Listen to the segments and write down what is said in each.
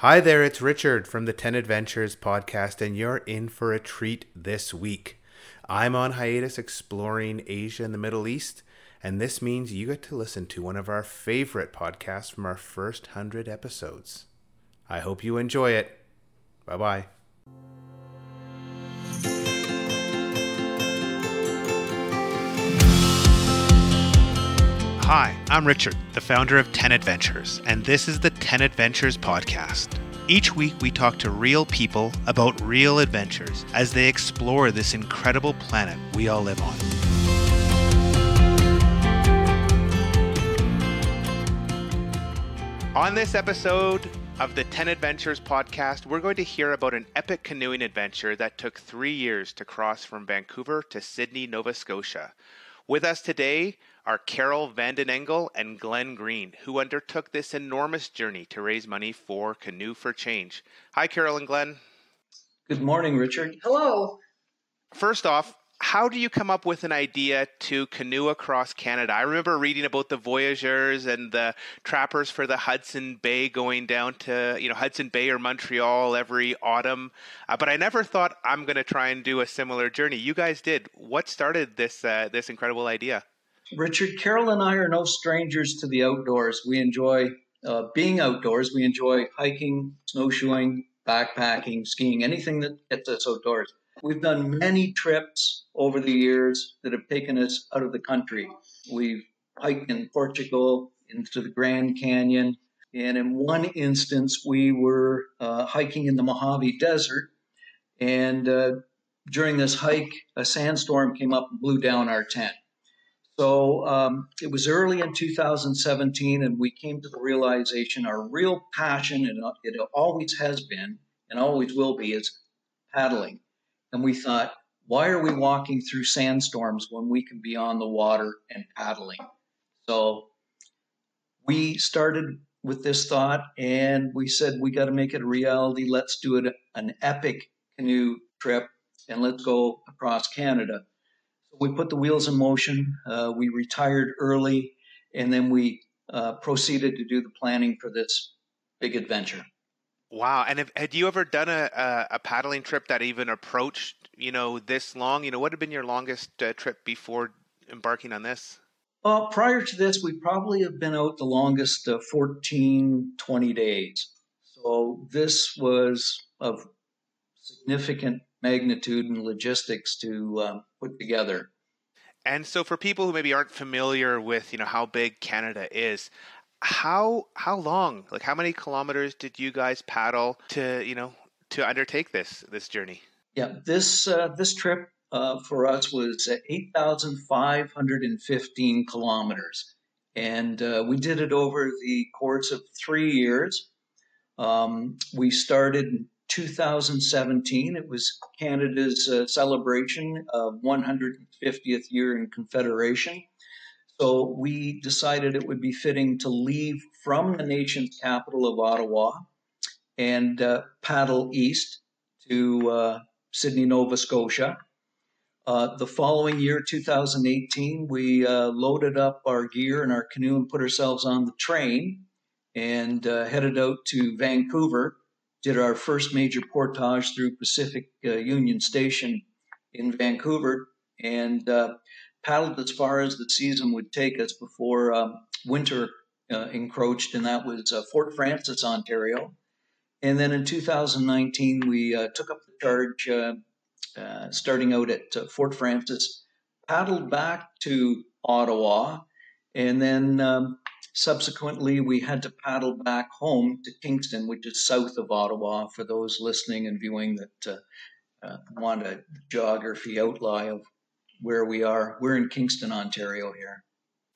Hi there, it's Richard from the 10Adventures podcast, and you're in for a treat this week. I'm on hiatus exploring Asia and the Middle East, and this means you get to listen to one of our favorite podcasts from our first 100 episodes. I hope you enjoy it. Bye-bye. Hi, I'm Richard, the founder of 10Adventures, and this is the 10Adventures podcast. Each week we talk to real people about real adventures as they explore this incredible planet we all live on. On this episode of the 10Adventures podcast, we're going to hear about an epic canoeing adventure that took 3 years to cross from Vancouver to Sydney, Nova Scotia. With us today are Carol Vanden Engel and Glenn Green, who undertook this enormous journey to raise money for Canoe for Change. Hi, Carol and Glenn. Good morning, Richard. Hello. First off, how do you come up with an idea to canoe across Canada? I remember reading about the voyageurs and the trappers for the Hudson Bay going down to, Hudson Bay or Montreal every autumn, but I never thought I'm going to try and do a similar journey. You guys did. What started this incredible idea? Richard, Carol and I are no strangers to the outdoors. We enjoy being outdoors. We enjoy hiking, snowshoeing, backpacking, skiing, anything that gets us outdoors. We've done many trips over the years that have taken us out of the country. We've hiked in Portugal, into the Grand Canyon, and in one instance we were hiking in the Mojave Desert, and during this hike a sandstorm came up and blew down our tent. So it was early in 2017, and we came to the realization our real passion, and it always has been and always will be, is paddling. And we thought, why are we walking through sandstorms when we can be on the water and paddling? So we started with this thought, and we said, we got to make it a reality. Let's do it an epic canoe trip, and let's go across Canada. We put the wheels in motion, we retired early, and then we proceeded to do the planning for this big adventure. Wow. And had you ever done a paddling trip that even approached, this long? What had been your longest trip before embarking on this? Well, prior to this, we probably have been out the longest 14, 20 days. So this was of significant magnitude and logistics to put together. And so for people who maybe aren't familiar with, how big Canada is, how long, like how many kilometers did you guys paddle to undertake this journey? Yeah, this trip for us was 8,515 kilometers. And we did it over the course of 3 years. We started in 2017. It was Canada's celebration of 150th year in Confederation. So we decided it would be fitting to leave from the nation's capital of Ottawa and paddle east to Sydney, Nova Scotia. The following year, 2018, we loaded up our gear and our canoe and put ourselves on the train and headed out to Vancouver. Did our first major portage through Pacific Union Station in Vancouver, and paddled as far as the season would take us before winter encroached, and that was Fort Frances, Ontario. And then in 2019, we took up the charge, starting out at Fort Frances, paddled back to Ottawa, and then subsequently, we had to paddle back home to Kingston, which is south of Ottawa, for those listening and viewing that want a geography outline of where we are. We're in Kingston, Ontario here.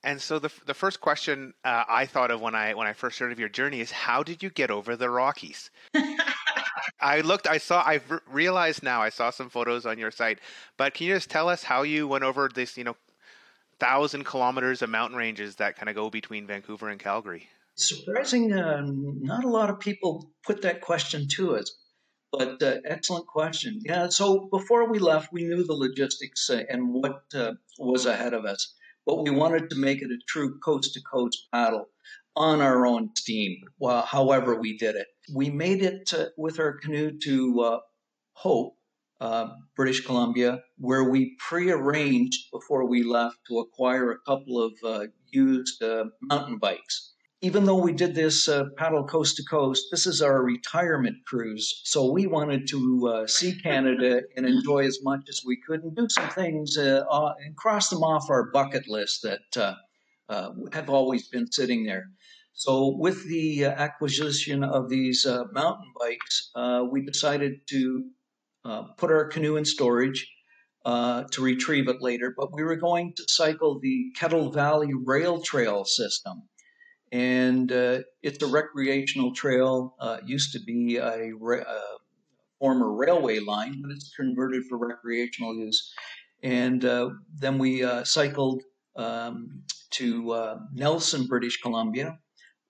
And so the first question I thought of when I first heard of your journey is, how did you get over the Rockies? I realized now I saw some photos on your site, but can you just tell us how you went over this, 1,000 kilometers of mountain ranges that kind of go between Vancouver and Calgary? Surprising, not a lot of people put that question to us, but excellent question. Yeah, so before we left, we knew the logistics and what was ahead of us, but we wanted to make it a true coast-to-coast paddle on our own steam, however we did it. We made it with our canoe to Hope, British Columbia, where we pre-arranged before we left to acquire a couple of used mountain bikes. Even though we did this paddle coast to coast, this is our retirement cruise. So we wanted to see Canada and enjoy as much as we could and do some things and cross them off our bucket list that have always been sitting there. So with the acquisition of these mountain bikes, we decided to put our canoe in storage to retrieve it later. But we were going to cycle the Kettle Valley Rail Trail System. And it's a recreational trail. Used to be a former railway line, but it's converted for recreational use. And then we cycled to Nelson, British Columbia,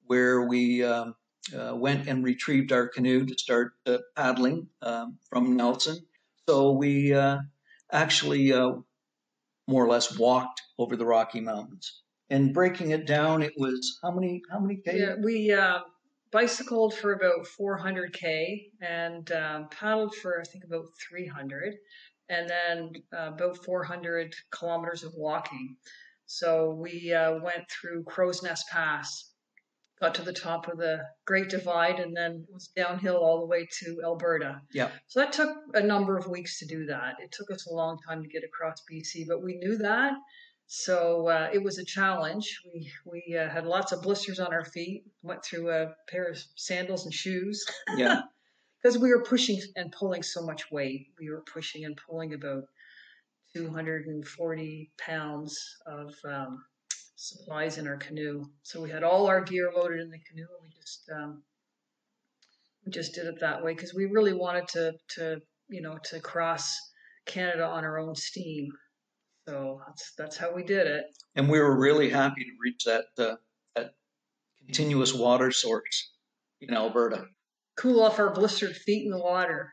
where we went and retrieved our canoe to start paddling from Nelson. So we actually more or less walked over the Rocky Mountains. And breaking it down, it was how many K? Yeah, we bicycled for about 400K and paddled for, I think, about 300, and then about 400 kilometers of walking. So we went through Crow's Nest Pass, got to the top of the Great Divide, and then it was downhill all the way to Alberta. Yeah. So that took a number of weeks to do that. It took us a long time to get across BC, but we knew that. So it was a challenge. We had lots of blisters on our feet, went through a pair of sandals and shoes. Yeah. Because we were pushing and pulling so much weight. We were pushing and pulling about 240 pounds of supplies in our canoe. So we had all our gear loaded in the canoe, and we just did it that way because we really wanted to cross Canada on our own steam. So that's how we did it. And we were really happy to reach that continuous water source in Alberta. Cool off our blistered feet in the water.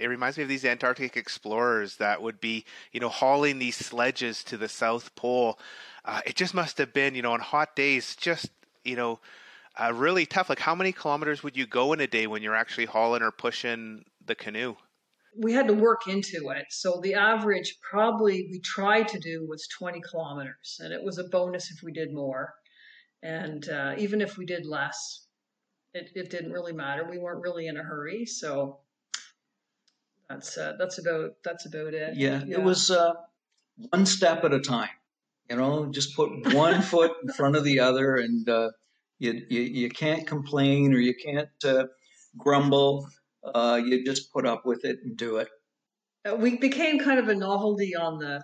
It reminds me of these Antarctic explorers that would be, hauling these sledges to the South Pole. It just must have been, on hot days, just, really tough. Like, how many kilometers would you go in a day when you're actually hauling or pushing the canoe? We had to work into it. So the average probably we tried to do was 20 kilometers, and it was a bonus if we did more. And even if we did less, it didn't really matter. We weren't really in a hurry. So that's about it. Yeah, yeah. It was one step at a time, just put one foot in front of the other, and you can't complain or you can't grumble. You just put up with it and do it. We became kind of a novelty on the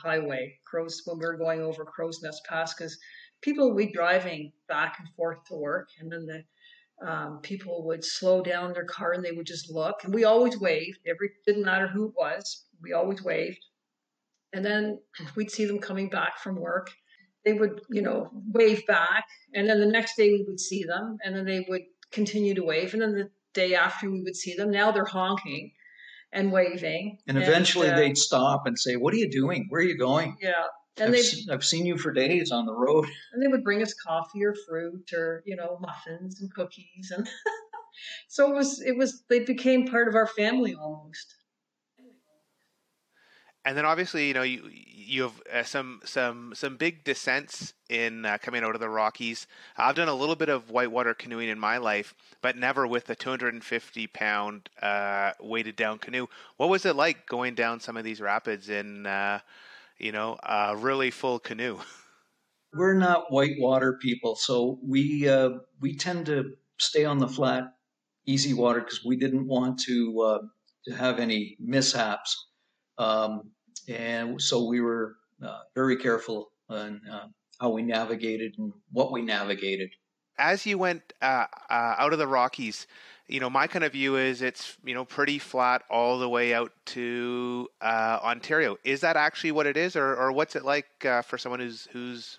highway, when we were going over Crow's Nest Pass, because people would be driving back and forth to work, and then the people would slow down their car and they would just look. And we always waved. Didn't matter who it was. We always waved. And then we'd see them coming back from work. They would, wave back. And then the next day we would see them, and then they would continue to wave. And then the day after we would see them. Now they're honking and waving. And eventually they'd stop and say, "What are you doing? Where are you going?" Yeah. And I've seen you for days on the road. And they would bring us coffee or fruit or, muffins and cookies. And so they became part of our family almost. And then obviously, you have some big descents in coming out of the Rockies. I've done a little bit of whitewater canoeing in my life, but never with a 250-pound weighted down canoe. What was it like going down some of these rapids in, a really full canoe? We're not whitewater people, so we tend to stay on the flat, easy water because we didn't want to have any mishaps. And so we were very careful on how we navigated and what we navigated. As you went out of the Rockies, my kind of view is it's, pretty flat all the way out to Ontario. Is that actually what it is, or what's it like for someone who's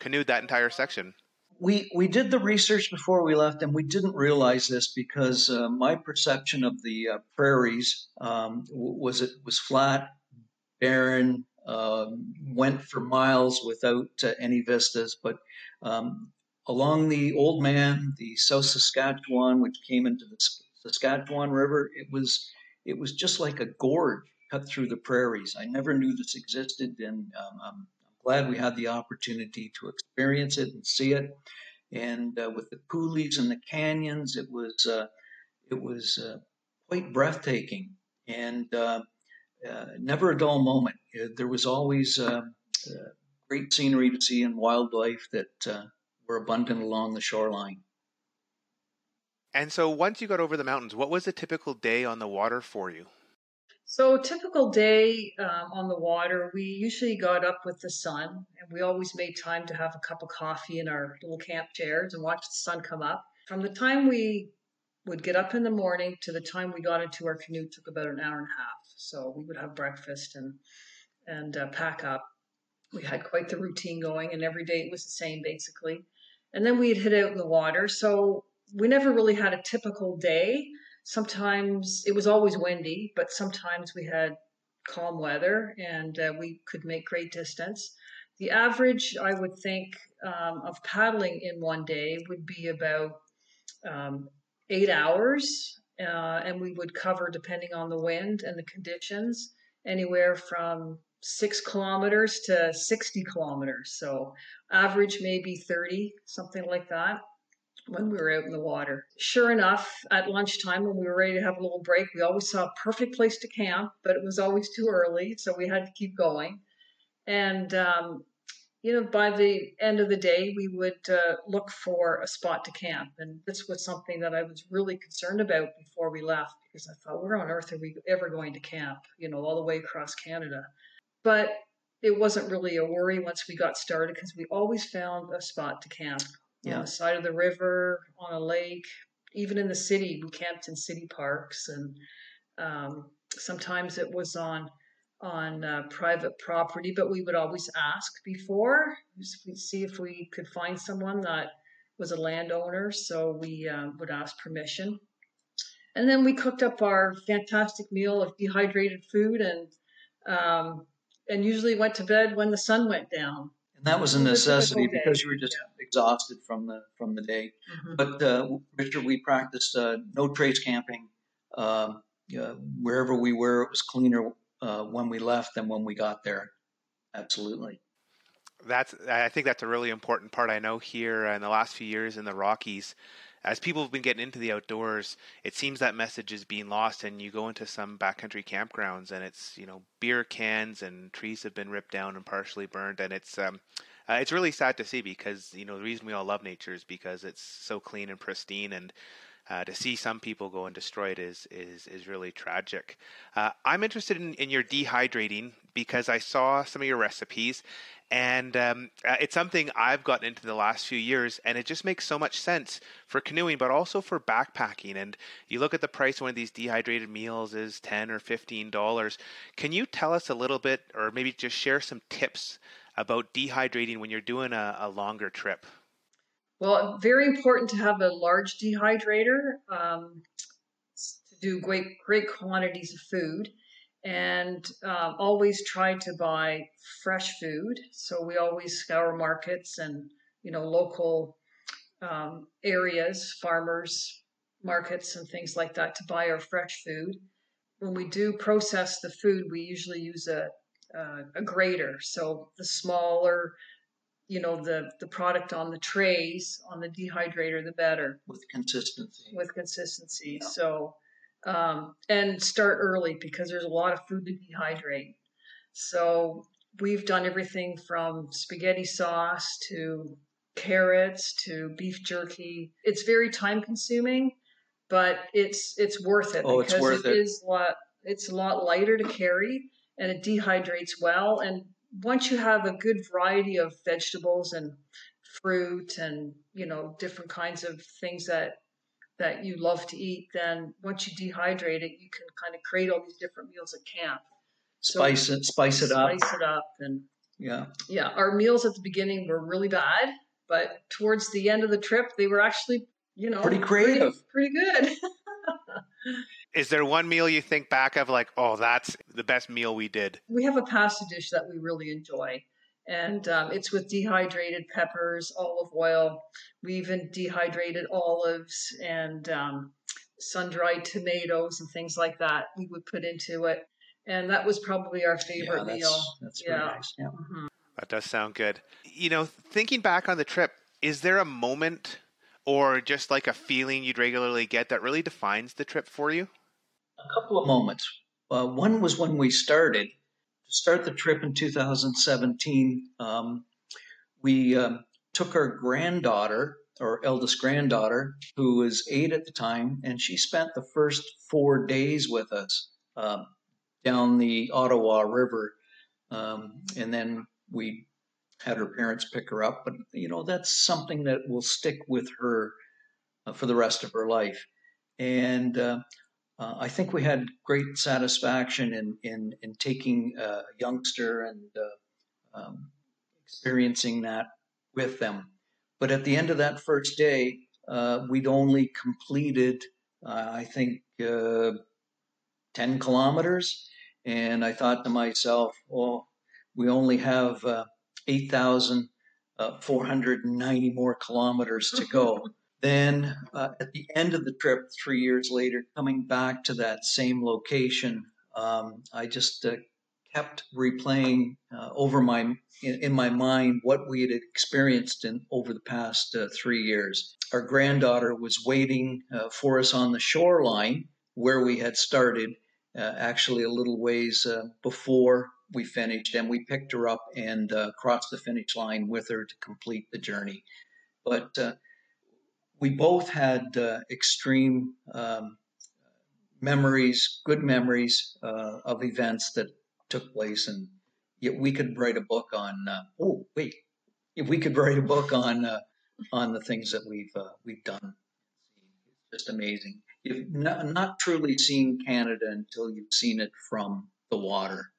canoed that entire section? We did the research before we left, and we didn't realize this because my perception of the prairies was it was flat, barren, went for miles without any vistas. But Along the Old Man, the South Saskatchewan, which came into the Saskatchewan River, it was just like a gorge cut through the prairies. I never knew this existed, and I'm glad we had the opportunity to experience it and see it. And with the coulees and the canyons, it was quite breathtaking, and never a dull moment. There was always great scenery to see and wildlife that were abundant along the shoreline. And so once you got over the mountains, what was a typical day on the water for you? So typical day on the water, we usually got up with the sun, and we always made time to have a cup of coffee in our little camp chairs and watch the sun come up. From the time we would get up in the morning to the time we got into our canoe took about an hour and a half. So we would have breakfast and pack up. We had quite the routine going, and every day it was the same basically. And then we'd hit out in the water. So we never really had a typical day. Sometimes it was always windy, but sometimes we had calm weather, and we could make great distance. The average, I would think, of paddling in one day would be about 8 hours, and we would cover, depending on the wind and the conditions, anywhere from 6 kilometers to 60 kilometers. So average maybe 30, something like that, when we were out in the water. Sure enough, at lunchtime when we were ready to have a little break, we always saw a perfect place to camp, but it was always too early, so we had to keep going. And, by the end of the day, we would look for a spot to camp. And this was something that I was really concerned about before we left, because I thought, where on earth are we ever going to camp, all the way across Canada? But it wasn't really a worry once we got started, because we always found a spot to camp. Yeah. On the side of the river, on a lake, even in the city. We camped in city parks, and sometimes it was on private property, but we would always ask before. We'd see if we could find someone that was a landowner, so we would ask permission. And then we cooked up our fantastic meal of dehydrated food, and usually went to bed when the sun went down. That was a necessity because you were just exhausted from the day. Mm-hmm. But Richard, we practiced no trace camping. Wherever we were, it was cleaner when we left than when we got there. Absolutely. I think that's a really important part. I know here in the last few years in the Rockies, as people have been getting into the outdoors, it seems that message is being lost, and you go into some backcountry campgrounds and it's, beer cans and trees have been ripped down and partially burned. And it's really sad to see, because, the reason we all love nature is because it's so clean and pristine, and to see some people go and destroy it is really tragic. I'm interested in your dehydrating, because I saw some of your recipes, and it's something I've gotten into the last few years, and it just makes so much sense for canoeing, but also for backpacking. And you look at the price, one of these dehydrated meals is $10 or $15. Can you tell us a little bit, or maybe just share some tips about dehydrating when you're doing a longer trip? Well, very important to have a large dehydrator to do great quantities of food, and always try to buy fresh food. So we always scour markets and, local areas, farmers markets and things like that to buy our fresh food. When we do process the food, we usually use a grater. So the smaller the product on the trays, on the dehydrator, the better. With consistency. Yeah. So, and start early, because there's a lot of food to dehydrate. So we've done everything from spaghetti sauce to carrots to beef jerky. It's very time consuming, but it's worth it. Because it's worth it. It's a lot lighter to carry, and it dehydrates well. And once you have a good variety of vegetables and fruit and, different kinds of things that you love to eat, then once you dehydrate it, you can kind of create all these different meals at camp. So spice it up. And yeah. Our meals at the beginning were really bad, but towards the end of the trip, they were actually, pretty creative, pretty good. Is there one meal you think back of like, oh, that's the best meal we did? We have a pasta dish that we really enjoy, And it's with dehydrated peppers, olive oil. We even dehydrated olives and sun-dried tomatoes and things like that we would put into it. And that was probably our favorite meal. That's really nice. Yeah. Mm-hmm. That does sound good. You know, thinking back on the trip, is there a moment or just like a feeling you'd regularly get that really defines the trip for you? A couple of moments. One was when we started. To start the trip in 2017, we took our granddaughter, our eldest granddaughter, who was 8 at the time, and she spent the first 4 days with us down the Ottawa River. And then we had her parents pick her up. But, you know, that's something that will stick with her for the rest of her life. And I think we had great satisfaction in taking a youngster and experiencing that with them. But at the end of that first day, we'd only completed, 10 kilometers. And I thought to myself, well, we only have 8,490 more kilometers to go. Then at the end of the trip, 3 years later, coming back to that same location, I just kept replaying in my mind what we had experienced over the past 3 years. Our granddaughter was waiting for us on the shoreline where we had started, actually a little ways before we finished, and we picked her up and crossed the finish line with her to complete the journey. But we both had extreme memories, good memories of events that took place, and yet we could write a book on. We could write a book on the things that we've done. It's just amazing. You've not truly seen Canada until you've seen it from the water.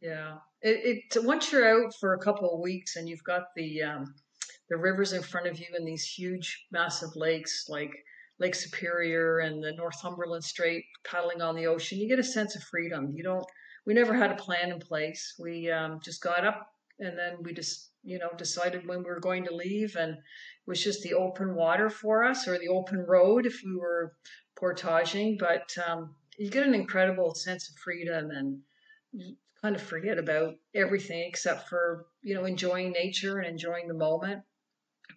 Yeah, it once you're out for a couple of weeks and you've got the rivers in front of you and these huge, massive lakes like Lake Superior and the Northumberland Strait paddling on the ocean, you get a sense of freedom. We never had a plan in place. We just got up and then we just, decided when we were going to leave, and it was just the open water for us, or the open road if we were portaging. But you get an incredible sense of freedom and you kind of forget about everything except for, enjoying nature and enjoying the moment.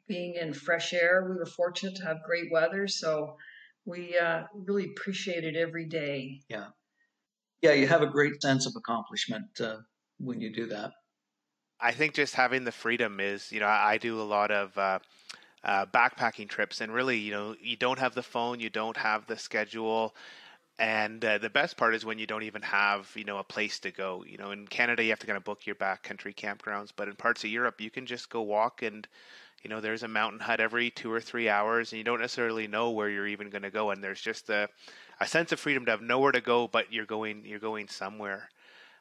Being in fresh air, we were fortunate to have great weather, so we really appreciated every day. Yeah. Yeah, you have a great sense of accomplishment when you do that. I think just having the freedom is, I do a lot of backpacking trips, and really, you don't have the phone, you don't have the schedule. And the best part is when you don't even have, a place to go. In Canada, you have to kind of book your backcountry campgrounds. But in parts of Europe, you can just go walk and, there's a mountain hut every 2 or 3 hours. And you don't necessarily know where you're even going to go. And there's just a sense of freedom to have nowhere to go, but you're going somewhere.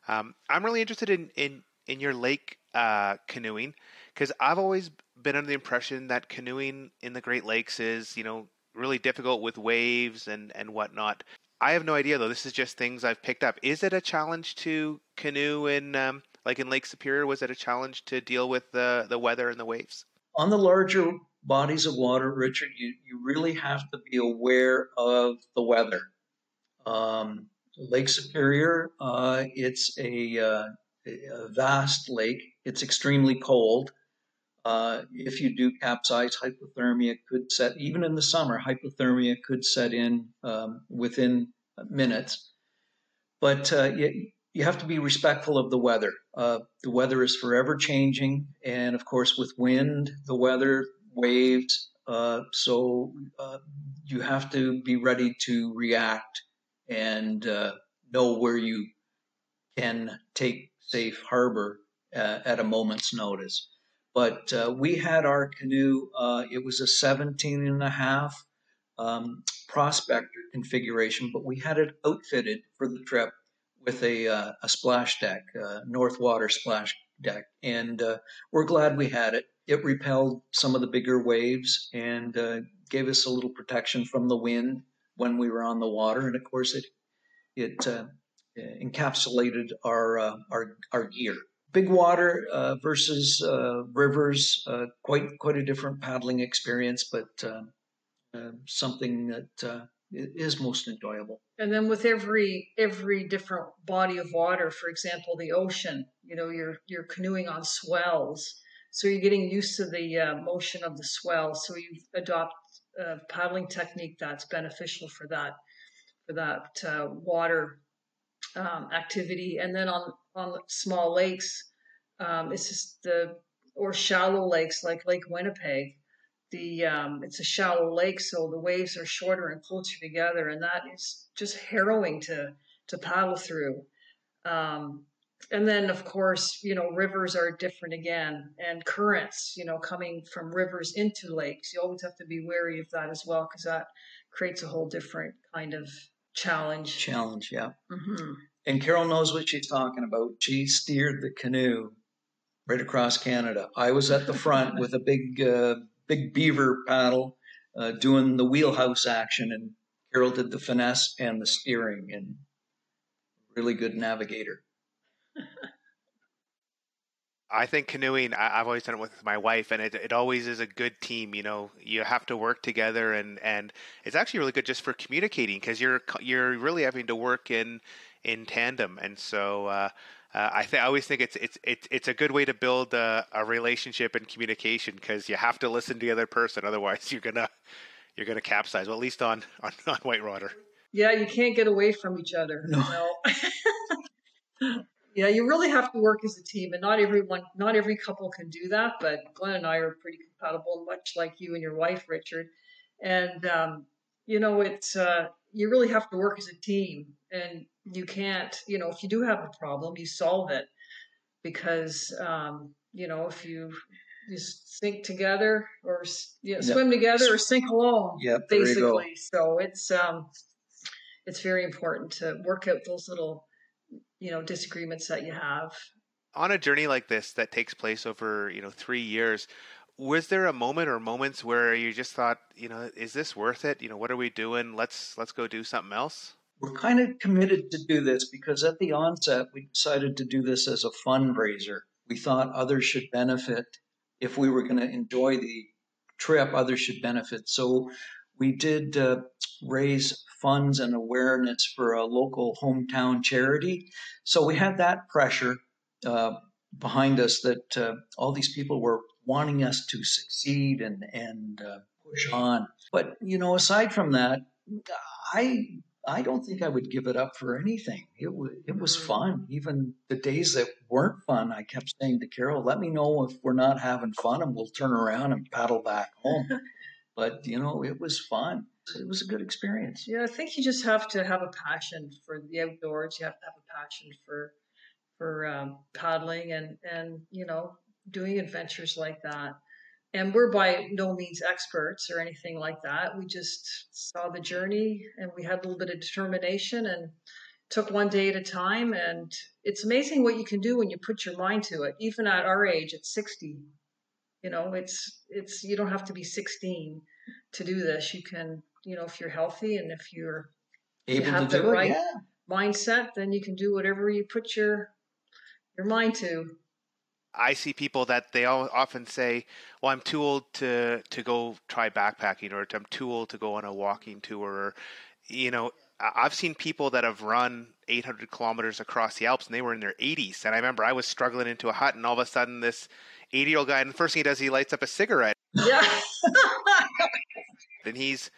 I'm really interested in your lake canoeing, because I've always been under the impression that canoeing in the Great Lakes is, really difficult with waves and whatnot. I have no idea, though. This is just things I've picked up. Is it a challenge to canoe in Lake Superior? Was it a challenge to deal with the weather and the waves? On the larger bodies of water, Richard, you really have to be aware of the weather. Lake Superior, it's a vast lake. It's extremely cold. If you do capsize, hypothermia could set, even in the summer, hypothermia could set in within minutes. But you have to be respectful of the weather. The weather is forever changing. And of course, with wind, the weather, waves. So you have to be ready to react and know where you can take safe harbor at a moment's notice. But we had our canoe, it was a 17.5 prospector configuration, but we had it outfitted for the trip with a splash deck, North Water splash deck. And we're glad we had it. It repelled some of the bigger waves and gave us a little protection from the wind when we were on the water. And of course, it encapsulated our gear. Big water versus rivers, quite a different paddling experience, but something that is most enjoyable. And then with every different body of water, for example, the ocean, you know, you're canoeing on swells, so you're getting used to the motion of the swell. So you adopt a paddling technique that's beneficial for that water activity. And then on small lakes, it's just or shallow lakes like Lake Winnipeg. It's a shallow lake, so the waves are shorter and closer together, and that is just harrowing to paddle through. And then, of course, you know, rivers are different again, and currents, you know, coming from rivers into lakes. You always have to be wary of that as well, because that creates a whole different kind of challenge. Challenge, yeah. Mm-hmm. And Carol knows what she's talking about. She steered the canoe right across Canada. I was at the front with a big beaver paddle, doing the wheelhouse action, and Carol did the finesse and the steering, and really good navigator. I think canoeing, I've always done it with my wife, and it always is a good team. You know, you have to work together, and it's actually really good just for communicating, because you're really having to work in tandem. And so, I always think it's a good way to build a relationship and communication, because you have to listen to the other person, otherwise you're gonna capsize. Well, at least on whitewater. Yeah, you can't get away from each other. No. Yeah, you really have to work as a team, and not every couple can do that. But Glenn and I are pretty compatible, much like you and your wife, Richard. And you know, it's you really have to work as a team, and you can't, you know, if you do have a problem, you solve it, because, you know, if you sink together or swim together or sink alone, basically. So it's very important to work out those little, you know, disagreements that you have. On a journey like this that takes place over, you know, 3 years, was there a moment or moments where you just thought, you know, is this worth it? You know, what are we doing? Let's go do something else. We're kind of committed to do this because at the onset, we decided to do this as a fundraiser. We thought others should benefit. If we were going to enjoy the trip, others should benefit. So we did raise funds and awareness for a local hometown charity. So we had that pressure behind us that all these people were wanting us to succeed and push on. But, you know, aside from that, I don't think I would give it up for anything. It was fun. Even the days that weren't fun, I kept saying to Carol, let me know if we're not having fun and we'll turn around and paddle back home. But, you know, it was fun. It was a good experience. Yeah, I think you just have to have a passion for the outdoors. You have to have a passion for paddling and, you know, doing adventures like that. And we're by no means experts or anything like that. We just saw the journey, and we had a little bit of determination and took one day at a time. And it's amazing what you can do when you put your mind to it. Even at our age, at 60, you know, it's you don't have to be 16 to do this. You can, you know, if you're healthy and if you're able to do the right mindset, then you can do whatever you put your mind to. I see people that they all often say, well, I'm too old to go try backpacking, or I'm too old to go on a walking tour. Or, you know, I've seen people that have run 800 kilometers across the Alps, and they were in their 80s. And I remember I was struggling into a hut, and all of a sudden this 80-year-old guy, and the first thing he does, he lights up a cigarette. Yeah. And he's,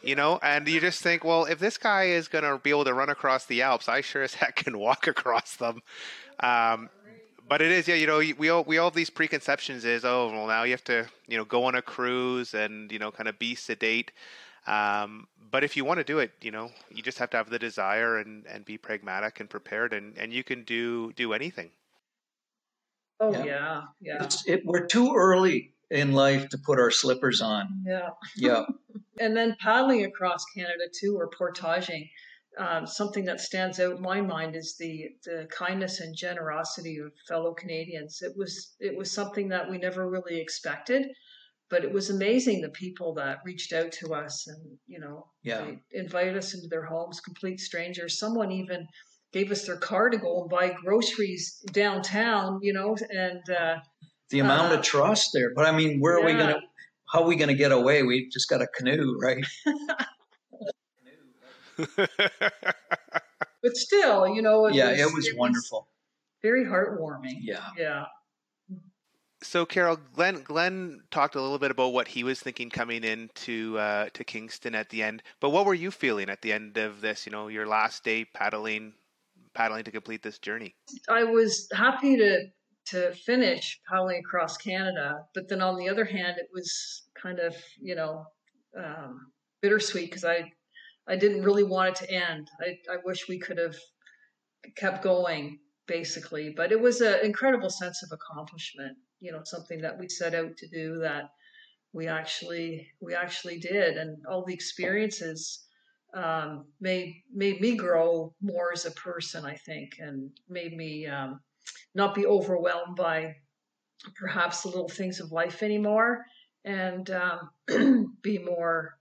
you know, and you just think, well, if this guy is going to be able to run across the Alps, I sure as heck can walk across them. But it is, yeah, you know, we all have these preconceptions is, oh, well, now you have to, you know, go on a cruise and, you know, kind of be sedate. But if you want to do it, you know, you just have to have the desire and be pragmatic and prepared, and you can do anything. Oh, yeah. We're too early in life to put our slippers on. Yeah. And then paddling across Canada, too, or portaging. Something that stands out in my mind is the kindness and generosity of fellow Canadians. It was something that we never really expected, but it was amazing the people that reached out to us and, you know, they invited us into their homes, complete strangers. Someone even gave us their car to go and buy groceries downtown, you know, and the amount of trust there. But I mean, where are we going to, how are we going to get away? We just got a canoe, right? But still, you know, it was wonderful. Very heartwarming. Yeah. Yeah. So, Carol, Glenn talked a little bit about what he was thinking coming into to Kingston at the end. But what were you feeling at the end of this? You know, your last day paddling to complete this journey. I was happy to finish paddling across Canada, but then on the other hand, it was kind of, you know, bittersweet because I didn't really want it to end. I wish we could have kept going, basically. But it was an incredible sense of accomplishment. You know, something that we set out to do that we actually did, and all the experiences made me grow more as a person, I think, and made me not be overwhelmed by perhaps the little things of life anymore, and be more.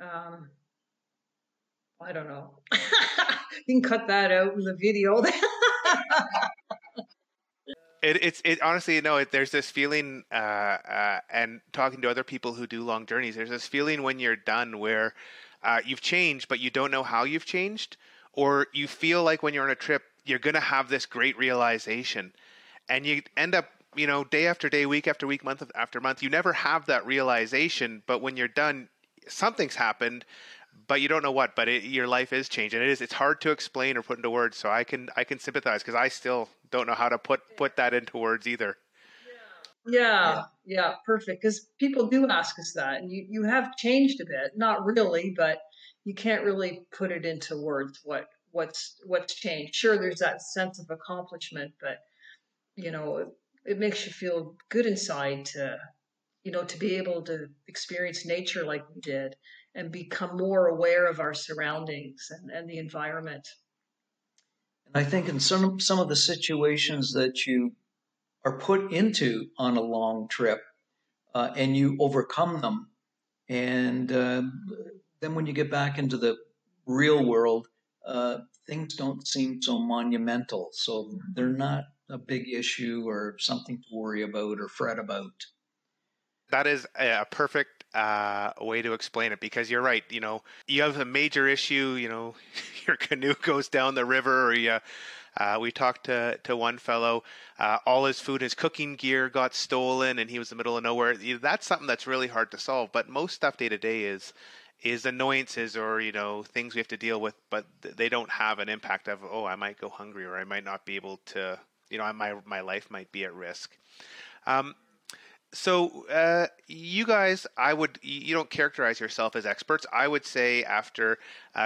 I don't know. You can cut that out in the video. It honestly, no, there's this feeling, and talking to other people who do long journeys, there's this feeling when you're done where you've changed, but you don't know how you've changed, or you feel like when you're on a trip, you're going to have this great realization, and you end up, you know, day after day, week after week, month after month, you never have that realization, but when you're done, something's happened, but you don't know what, but your life is changing. It's hard to explain or put into words. So I can sympathize because I still don't know how to put that into words either. Yeah. Perfect. Because people do ask us that, and you have changed a bit, not really, but you can't really put it into words. What's changed? Sure. There's that sense of accomplishment, but you know, it makes you feel good inside to, you know, to be able to experience nature like we did, and become more aware of our surroundings and the environment. And I think in some of the situations that you are put into on a long trip, and you overcome them, and then when you get back into the real world, things don't seem so monumental. So they're not a big issue or something to worry about or fret about. That is a perfect way to explain it, because you're right. You know, you have a major issue, you know, your canoe goes down the river, or you, we talked to one fellow, all his food, his cooking gear got stolen, and he was in the middle of nowhere. That's something that's really hard to solve, but most stuff day to day is annoyances, or, you know, things we have to deal with, but they don't have an impact of, oh, I might go hungry, or I might not be able to, you know, my life might be at risk. So you guys, you don't characterize yourself as experts. I would say after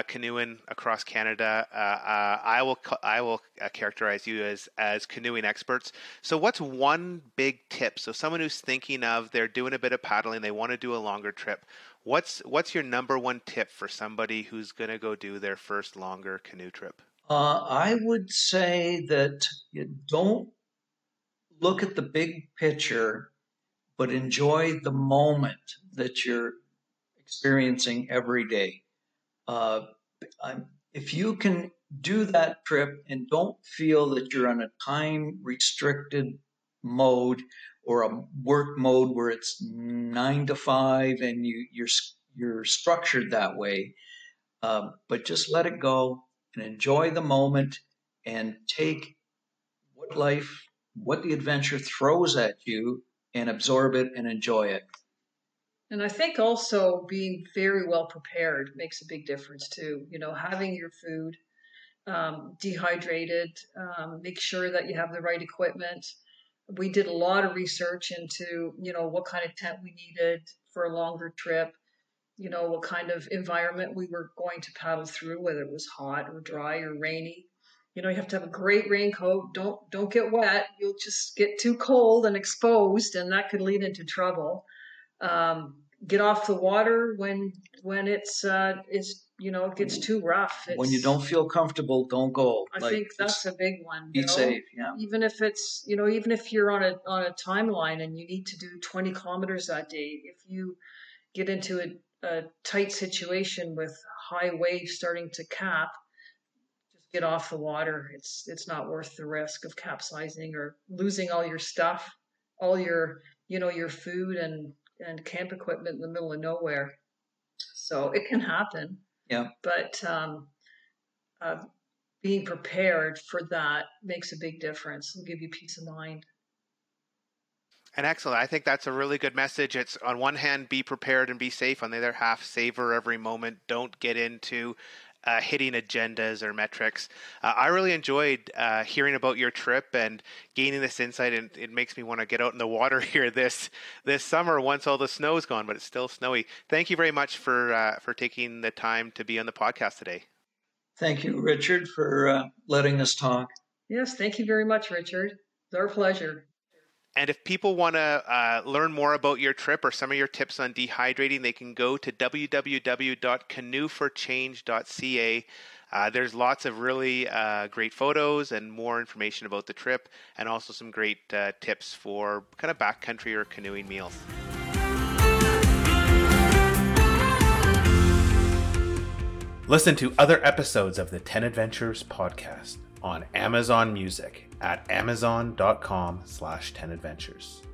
canoeing across Canada, I will characterize you as canoeing experts. So what's one big tip? So someone who's thinking of, they're doing a bit of paddling, they want to do a longer trip. What's your number one tip for somebody who's going to go do their first longer canoe trip? I would say that you don't look at the big picture, but enjoy the moment that you're experiencing every day. If you can do that trip and don't feel that you're on a time-restricted mode or a work mode where it's 9 to 5 and you're structured that way, but just let it go and enjoy the moment and take what the adventure throws at you, and absorb it and enjoy it. And I think also being very well prepared makes a big difference too. You know, having your food dehydrated, make sure that you have the right equipment. We did a lot of research into, you know, what kind of tent we needed for a longer trip, you know, what kind of environment we were going to paddle through, whether it was hot or dry or rainy. You know, you have to have a great raincoat. Don't get wet. You'll just get too cold and exposed, and that could lead into trouble. Get off the water when it's you know, it gets too rough. When you don't feel comfortable, don't go. I think that's a big one. Be safe. Yeah. Even if it's, you know, even if you're on a timeline and you need to do 20 kilometers that day, if you get into a tight situation with high waves starting to cap, get off the water. It's not worth the risk of capsizing or losing all your stuff, all your, you know, your food and camp equipment in the middle of nowhere. So it can happen. Yeah. But being prepared for that makes a big difference. It'll give you peace of mind. And excellent. I think that's a really good message. It's on one hand, be prepared and be safe. On the other half, savor every moment. Don't get into hitting agendas or metrics. I really enjoyed hearing about your trip and gaining this insight, and it makes me want to get out in the water here this summer once all the snow's gone, but it's still snowy. Thank you very much for taking the time to be on the podcast today. Thank you, Richard, for letting us talk. Yes, thank you very much, Richard. It's our pleasure. And if people want to learn more about your trip or some of your tips on dehydrating, they can go to www.canoeforchange.ca. There's lots of really great photos and more information about the trip, and also some great tips for kind of backcountry or canoeing meals. Listen to other episodes of the 10 Adventures podcast on Amazon Music at amazon.com/10adventures.